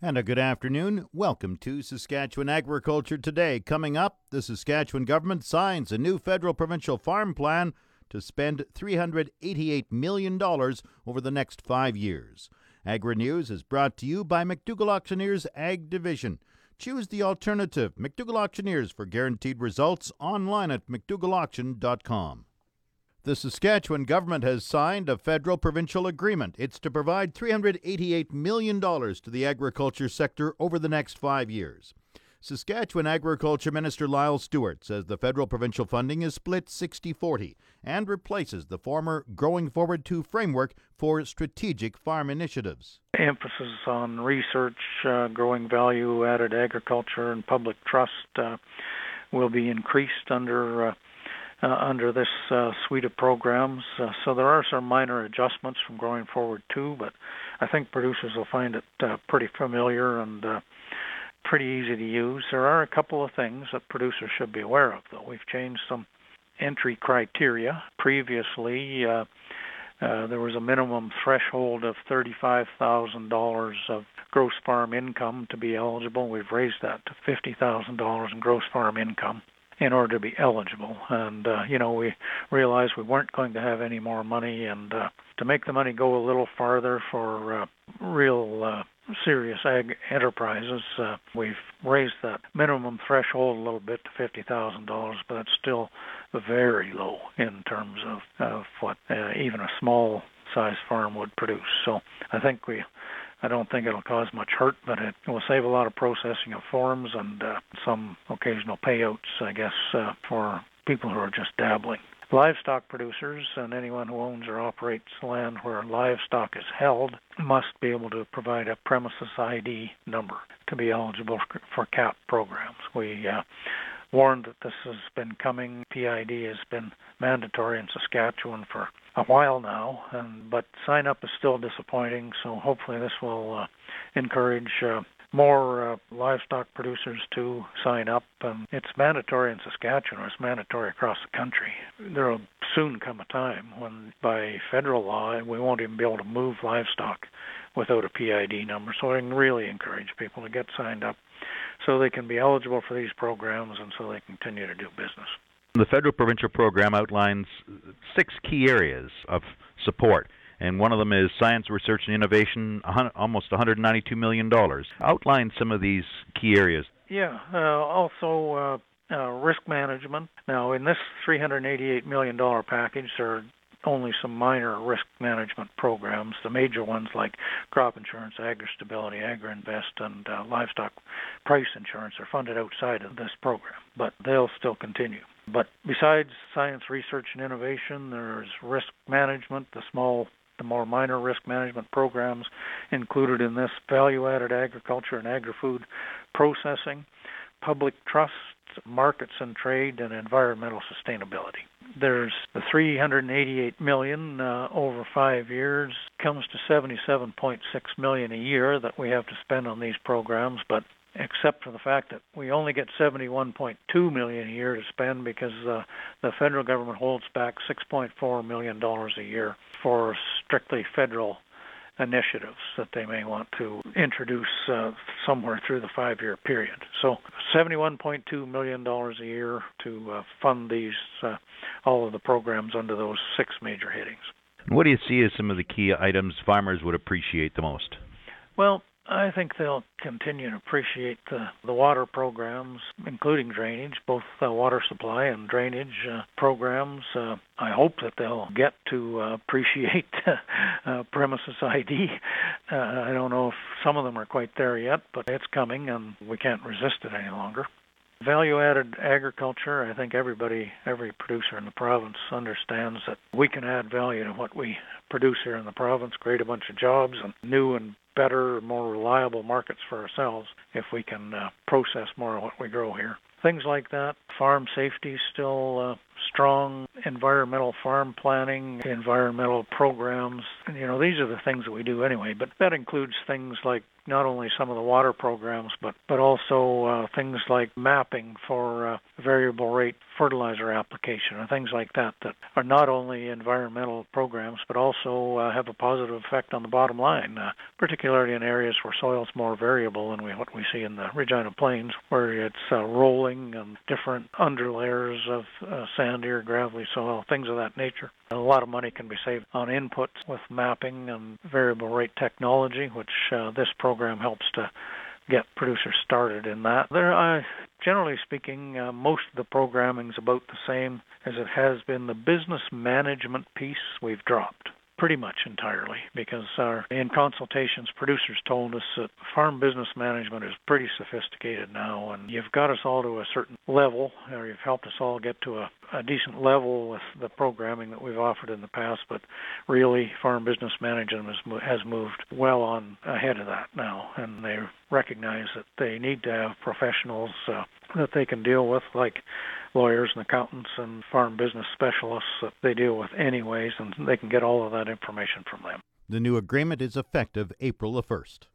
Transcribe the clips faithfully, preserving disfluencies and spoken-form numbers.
And a good afternoon. Welcome to Saskatchewan Agriculture Today. Coming up, the Saskatchewan government signs a new federal-provincial farm plan to spend three hundred eighty-eight million dollars over the next five years. Agri-News is brought to you by McDougall Auctioneers Ag Division. Choose the alternative, McDougall Auctioneers, for guaranteed results online at mcdougall auction dot com. The Saskatchewan government has signed a federal-provincial agreement. It's to provide three hundred eighty-eight million dollars to the agriculture sector over the next five years. Saskatchewan Agriculture Minister Lyle Stewart says the federal-provincial funding is split sixty forty and replaces the former Growing Forward two framework for strategic farm initiatives. Emphasis on research, uh, growing value-added agriculture, and public trust uh, will be increased under... Uh, Uh, under this uh, suite of programs. Uh, so there are some minor adjustments from Growing Forward two, but I think producers will find it uh, pretty familiar and uh, pretty easy to use. There are a couple of things that producers should be aware of, though. We've changed some entry criteria. Previously, uh, uh, there was a minimum threshold of thirty-five thousand dollars of gross farm income to be eligible. We've raised that to fifty thousand dollars in gross farm income in order to be eligible. And, uh, you know, we realized we weren't going to have any more money, and uh, to make the money go a little farther for uh, real uh, serious ag enterprises, uh, we've raised that minimum threshold a little bit to fifty thousand dollars, but it's still very low in terms of, of what uh, even a small-sized farm would produce. So I think we... I don't think it'll cause much hurt, but it will save a lot of processing of forms and uh, some occasional payouts, I guess, uh, for people who are just dabbling. Livestock producers and anyone who owns or operates land where livestock is held must be able to provide a premises I D number to be eligible for C A P programs. We uh, warned that this has been coming. P I D has been mandatory in Saskatchewan for a while now, and but sign-up is still disappointing, so hopefully this will uh, encourage uh, more uh, livestock producers to sign up. Um, it's mandatory in Saskatchewan, or it's mandatory across the country. There will soon come a time when, by federal law, we won't even be able to move livestock without a P I D number, so I can really encourage people to get signed up so they can be eligible for these programs and so they continue to do business. The federal-provincial program outlines six key areas of support, and one of them is science, research, and innovation, almost one hundred ninety-two million dollars. Outline some of these key areas. Yeah, uh, also uh, uh, risk management. Now, in this three hundred eighty-eight million dollars package, there are only some minor risk management programs. The major ones like crop insurance, agri-stability, agri-invest, and uh, livestock price insurance are funded outside of this program, but they'll still continue. But besides science, research, and innovation, there's risk management, the small, the more minor risk management programs included in this, value-added agriculture and agri-food processing, public trust, markets and trade, and environmental sustainability. There's the three hundred eighty-eight million dollars uh, over five years comes to seventy-seven point six million dollars a year that we have to spend on these programs, but except for the fact that we only get seventy-one point two million dollars a year to spend because uh, the federal government holds back six point four million dollars a year for strictly federal initiatives that they may want to introduce uh, somewhere through the five-year period. So seventy-one point two million dollars a year to uh, fund these, uh, all of the programs under those six major headings. What do you see as some of the key items farmers would appreciate the most? Well, I think they'll continue to appreciate the, the water programs, including drainage, both uh, water supply and drainage uh, programs. Uh, I hope that they'll get to uh, appreciate uh, premises I D. Uh, I don't know if some of them are quite there yet, but it's coming and we can't resist it any longer. Value-added agriculture, I think everybody, every producer in the province understands that we can add value to what we produce here in the province, create a bunch of jobs and new and better, more reliable markets for ourselves if we can uh, process more of what we grow here. Things like that. Farm safety is still uh, strong environmental farm planning, environmental programs. And, you know, these are the things that we do anyway, but that includes things like not only some of the water programs, but, but also uh, things like mapping for uh, variable rate fertilizer application or things like that that are not only environmental programs, but also uh, have a positive effect on the bottom line, uh, particularly in areas where soil is more variable than we, what we see in the Regina Plains, where it's uh, rolling and different underlayers of uh, sandier, gravelly soil, things of that nature. A lot of money can be saved on inputs with mapping and variable rate technology, which uh, this program helps to get producers started in that. There, uh, generally speaking, uh, most of the programming is about the same as it has been. The business management piece we've dropped pretty much entirely because our, in consultations, producers told us that farm business management is pretty sophisticated now, and you've got us all to a certain level, or you've helped us all get to a, a decent level with the programming that we've offered in the past, but really farm business management has, has moved well on ahead of that now, and they recognize that they need to have professionals uh, that they can deal with, like lawyers and accountants and farm business specialists that they deal with anyways, and they can get all of that information from them. The new agreement is effective April the first.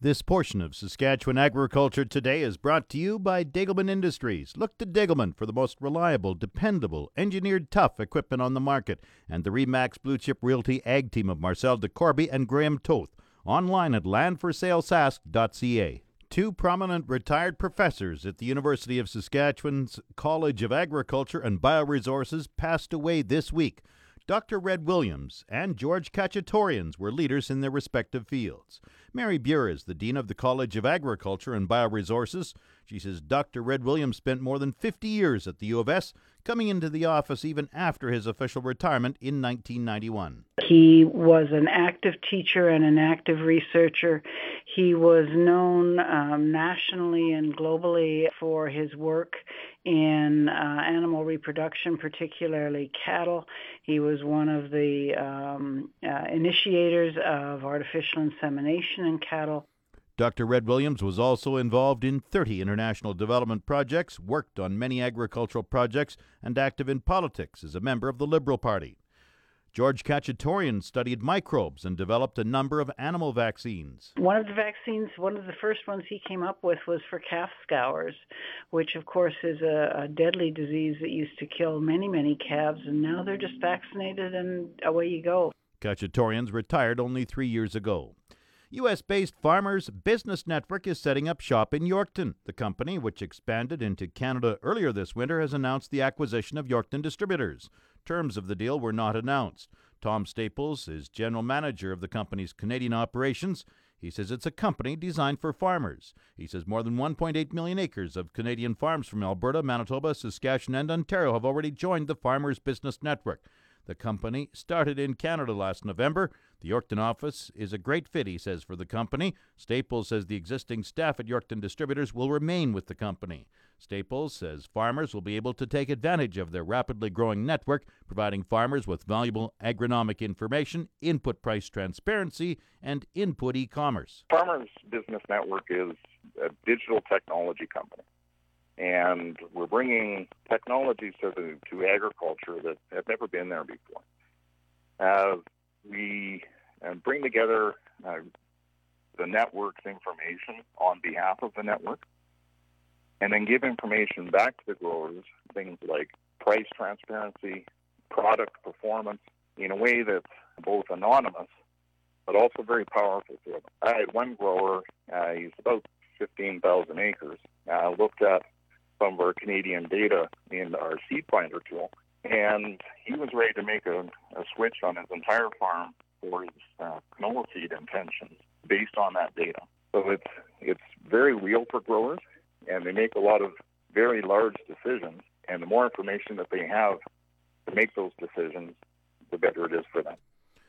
This portion of Saskatchewan Agriculture Today is brought to you by Degelman Industries. Look to Degelman for the most reliable, dependable, engineered tough equipment on the market, and the Remax Blue Chip Realty Ag Team of Marcel De Corby and Graham Toth, online at land for sale sask dot c a. Two prominent retired professors at the University of Saskatchewan's College of Agriculture and Bioresources passed away this week. Doctor Red Williams and George Khachatorian were leaders in their respective fields. Mary Bure is the Dean of the College of Agriculture and Bioresources. She says Doctor Red Williams spent more than fifty years at the U of S, coming into the office even after his official retirement in nineteen ninety-one. He was an active teacher and an active researcher. He was known um, nationally and globally for his work in uh, animal reproduction, particularly cattle. He was one of the um, uh, initiators of artificial insemination in cattle. Doctor Red Williams was also involved in thirty international development projects, worked on many agricultural projects, and active in politics as a member of the Liberal Party. George Khachatorian studied microbes and developed a number of animal vaccines. One of the vaccines, one of the first ones he came up with was for calf scours, which of course is a, a deadly disease that used to kill many, many calves, and now they're just vaccinated and away you go. Khachatorian's retired only three years ago. U S-based Farmers Business Network is setting up shop in Yorkton. The company, which expanded into Canada earlier this winter, has announced the acquisition of Yorkton Distributors. Terms of the deal were not announced. Tom Staples is general manager of the company's Canadian operations. He says it's a company designed for farmers. He says more than one point eight million acres of Canadian farms from Alberta, Manitoba, Saskatchewan, and Ontario have already joined the Farmers Business Network. The company started in Canada last November. The Yorkton office is a great fit, he says, for the company. Staples says the existing staff at Yorkton Distributors will remain with the company. Staples says farmers will be able to take advantage of their rapidly growing network, providing farmers with valuable agronomic information, input price transparency, and input e-commerce. Farmers Business Network is a digital technology company. And we're bringing technologies to, the, to agriculture that have never been there before. Uh, we uh, bring together uh, the network's information on behalf of the network and then give information back to the growers, things like price transparency, product performance, in a way that's both anonymous but also very powerful to them. I had one grower, uh, he's about fifteen thousand acres, uh, looked at some of our Canadian data in our seed finder tool, and he was ready to make a, a switch on his entire farm for his uh, canola seed intentions based on that data. So it's it's very real for growers, and they make a lot of very large decisions, and the more information that they have to make those decisions, the better it is for them.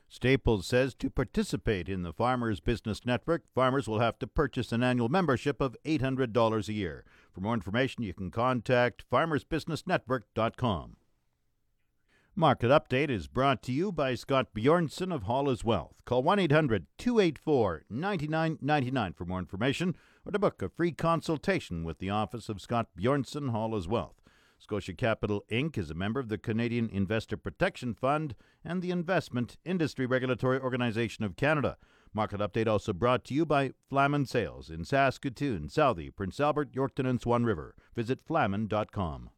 Staples says to participate in the Farmers Business Network, farmers will have to purchase an annual membership of eight hundred dollars a year. For more information, you can contact farmers business network dot com. Market Update is brought to you by Scott Bjornson of Hall as Wealth. Call one eight hundred two eight four nine nine nine nine for more information or to book a free consultation with the office of Scott Bjornson, Hall as Wealth. Scotia Capital Incorporated is a member of the Canadian Investor Protection Fund and the Investment Industry Regulatory Organization of Canada. Market update also brought to you by Flamin Sales in Saskatoon, Southie, Prince Albert, Yorkton, and Swan River. Visit flamin dot com.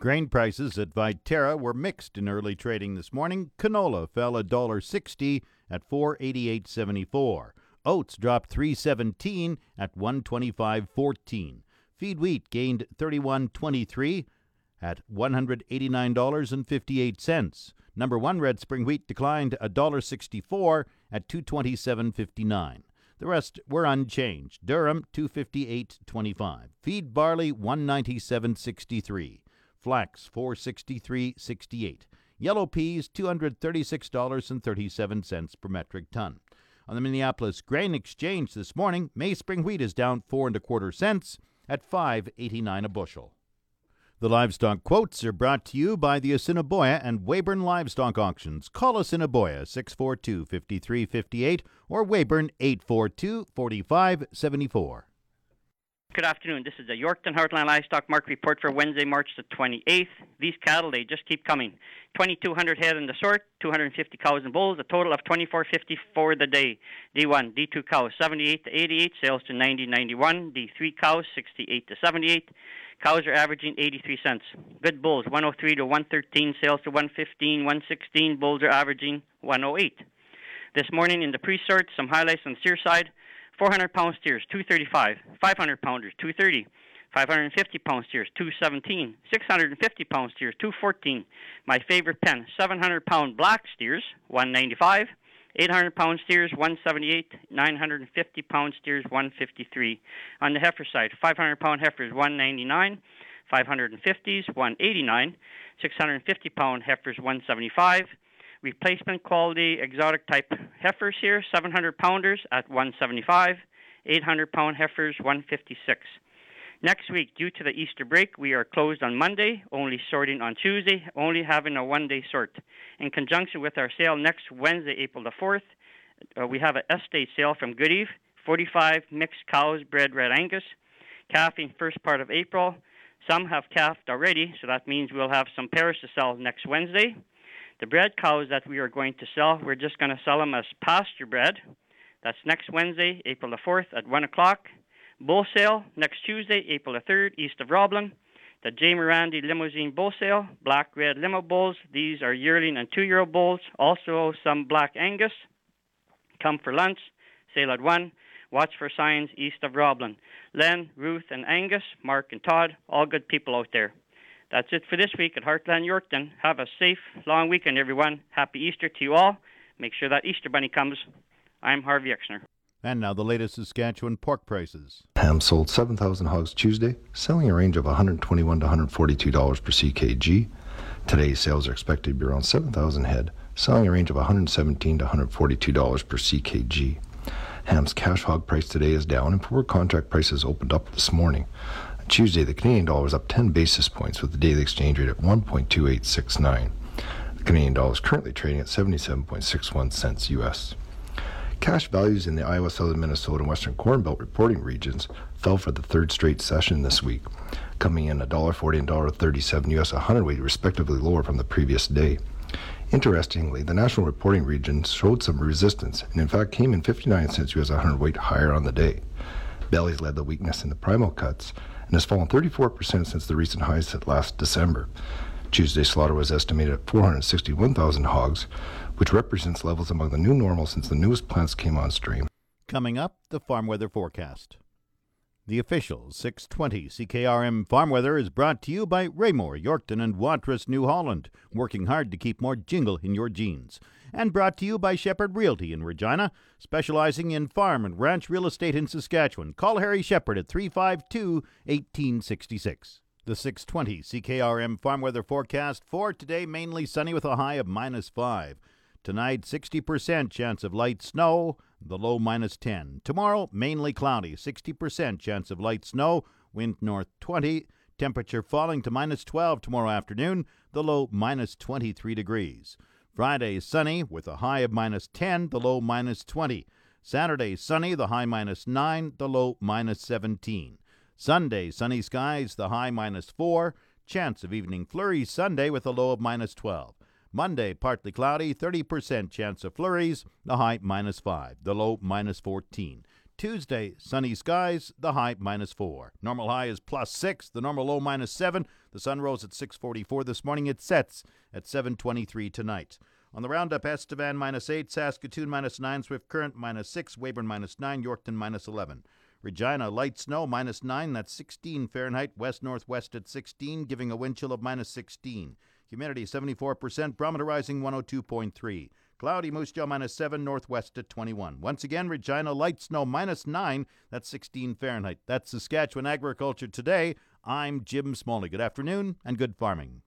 Grain prices at Viterra were mixed in early trading this morning. Canola fell one dollar sixty at four eighty-eight seventy-four. Oats dropped three seventeen at one twenty-five fourteen. Feed wheat gained thirty-one twenty-three at one hundred eighty-nine dollars and fifty-eight cents. Number one red spring wheat declined one dollar sixty-four at two twenty-seven fifty-nine. The rest were unchanged. Durham two fifty-eight twenty-five. Feed barley one ninety-seven sixty-three. Flax four sixty-three sixty-eight. Yellow peas two hundred thirty-six dollars and thirty-seven cents per metric ton. On the Minneapolis Grain Exchange this morning, May spring wheat is down four and a quarter cents at five eighty-nine a bushel. The livestock quotes are brought to you by the Assiniboia and Weyburn Livestock Auctions. Call Assiniboia six four two, five three five eight or Weyburn eight four two, four five seven four. Good afternoon. This is the Yorkton Heartland Livestock Market Report for Wednesday, March the twenty-eighth. These cattle, they just keep coming. twenty-two hundred head in the sort, two hundred fifty cows and bulls, a total of twenty-four fifty for the day. D one, D two cows, seventy-eight to eighty-eight, sales to ninety ninety-one. D three cows, sixty-eight to seventy-eight. Cows are averaging eighty-three cents. Good bulls, one oh three to one thirteen, sales to one fifteen, one sixteen. Bulls are averaging one oh eight. This morning in the pre-sort, some highlights on the steer side. four hundred pound steers, two thirty-five. five hundred pounders, two thirty. five hundred fifty pound steers, two seventeen. six hundred fifty pound steers, two fourteen. My favorite pen, seven hundred pound black steers, one ninety-five. eight hundred pound steers, one seventy-eight. nine hundred fifty pound steers, one fifty-three. On the heifer side, five hundred pound heifers, one ninety-nine. five hundred fifties, one eighty-nine. six hundred fifty pound heifers, one seventy-five. Replacement quality exotic type heifers here, seven hundred pounders at one seventy-five, eight hundred pound heifers, one fifty-six. Next week, due to the Easter break, we are closed on Monday, only sorting on Tuesday, only having a one-day sort. In conjunction with our sale next Wednesday, April the fourth, uh, we have an estate sale from Good Eve, forty-five mixed cows, bred Red Angus, calving first part of April. Some have calved already, so that means we'll have some pairs to sell next Wednesday. The bred cows that we are going to sell, we're just going to sell them as pasture bred. That's next Wednesday, April the fourth at one o'clock. Bull sale next Tuesday, April the third, east of Roblin. The J. Morandi Limousine Bull sale, black red limo bulls. These are yearling and two-year-old bulls. Also some black Angus. Come for lunch, sale at one. Watch for signs east of Roblin. Len, Ruth, and Angus, Mark, and Todd, all good people out there. That's it for this week at Heartland Yorkton. Have a safe, long weekend, everyone. Happy Easter to you all. Make sure that Easter bunny comes. I'm Harvey Exner. And now the latest Saskatchewan pork prices. Ham sold seven thousand hogs Tuesday, selling a range of one hundred twenty-one dollars to one hundred forty-two dollars per C K G. Today's sales are expected to be around seven thousand head, selling a range of one hundred seventeen dollars to one hundred forty-two dollars per C K G. Ham's cash hog price today is down, and forward contract prices opened up this morning. Tuesday, the Canadian dollar was up ten basis points with the daily exchange rate at one point two eight six nine. The Canadian dollar is currently trading at seventy-seven point six one cents U S. Cash values in the Iowa, Southern Minnesota, and Western Corn Belt reporting regions fell for the third straight session this week, coming in one dollar forty and one dollar thirty-seven U S a hundredweight respectively lower from the previous day. Interestingly, the national reporting regions showed some resistance and in fact came in fifty-nine cents U S a hundredweight higher on the day. Bellies led the weakness in the primal cuts and has fallen thirty-four percent since the recent highs at last December. Tuesday slaughter was estimated at four hundred sixty-one thousand hogs, which represents levels among the new normal since the newest plants came on stream. Coming up, the farm weather forecast. The official six twenty C K R M farm weather is brought to you by Raymore, Yorkton, and Watrous, New Holland, working hard to keep more jingle in your jeans. And brought to you by Shepherd Realty in Regina, specializing in farm and ranch real estate in Saskatchewan. Call Harry Shepherd at three five two, one eight six six. The six twenty C K R M farm weather forecast for today, mainly sunny with a high of minus five. Tonight, sixty percent chance of light snow, the low minus ten. Tomorrow, mainly cloudy, sixty percent chance of light snow, wind north twenty. Temperature falling to minus twelve tomorrow afternoon, the low minus twenty-three degrees. Friday, sunny with a high of minus ten, the low minus twenty. Saturday, sunny, the high minus nine, the low minus seventeen. Sunday, sunny skies, the high minus four. chance of evening flurries Sunday with a low of minus twelve. Monday, partly cloudy, thirty percent chance of flurries, the high minus five, the low minus fourteen. Tuesday, sunny skies, the high minus four. Normal high is plus six, the normal low minus seven. The sun rose at six forty-four this morning. It sets at seven twenty-three tonight. On the roundup, Estevan minus eight, Saskatoon minus nine, Swift Current minus six, Weyburn minus nine, Yorkton minus eleven. Regina, light snow, minus nine, that's sixteen Fahrenheit, west-northwest at sixteen, giving a wind chill of minus sixteen. Humidity seventy-four percent, barometer rising one oh two point three. Cloudy, Moose Jaw minus seven, northwest at twenty-one. Once again, Regina, light snow, minus nine, that's sixteen Fahrenheit. That's Saskatchewan Agriculture Today. I'm Jim Smalley. Good afternoon and good farming.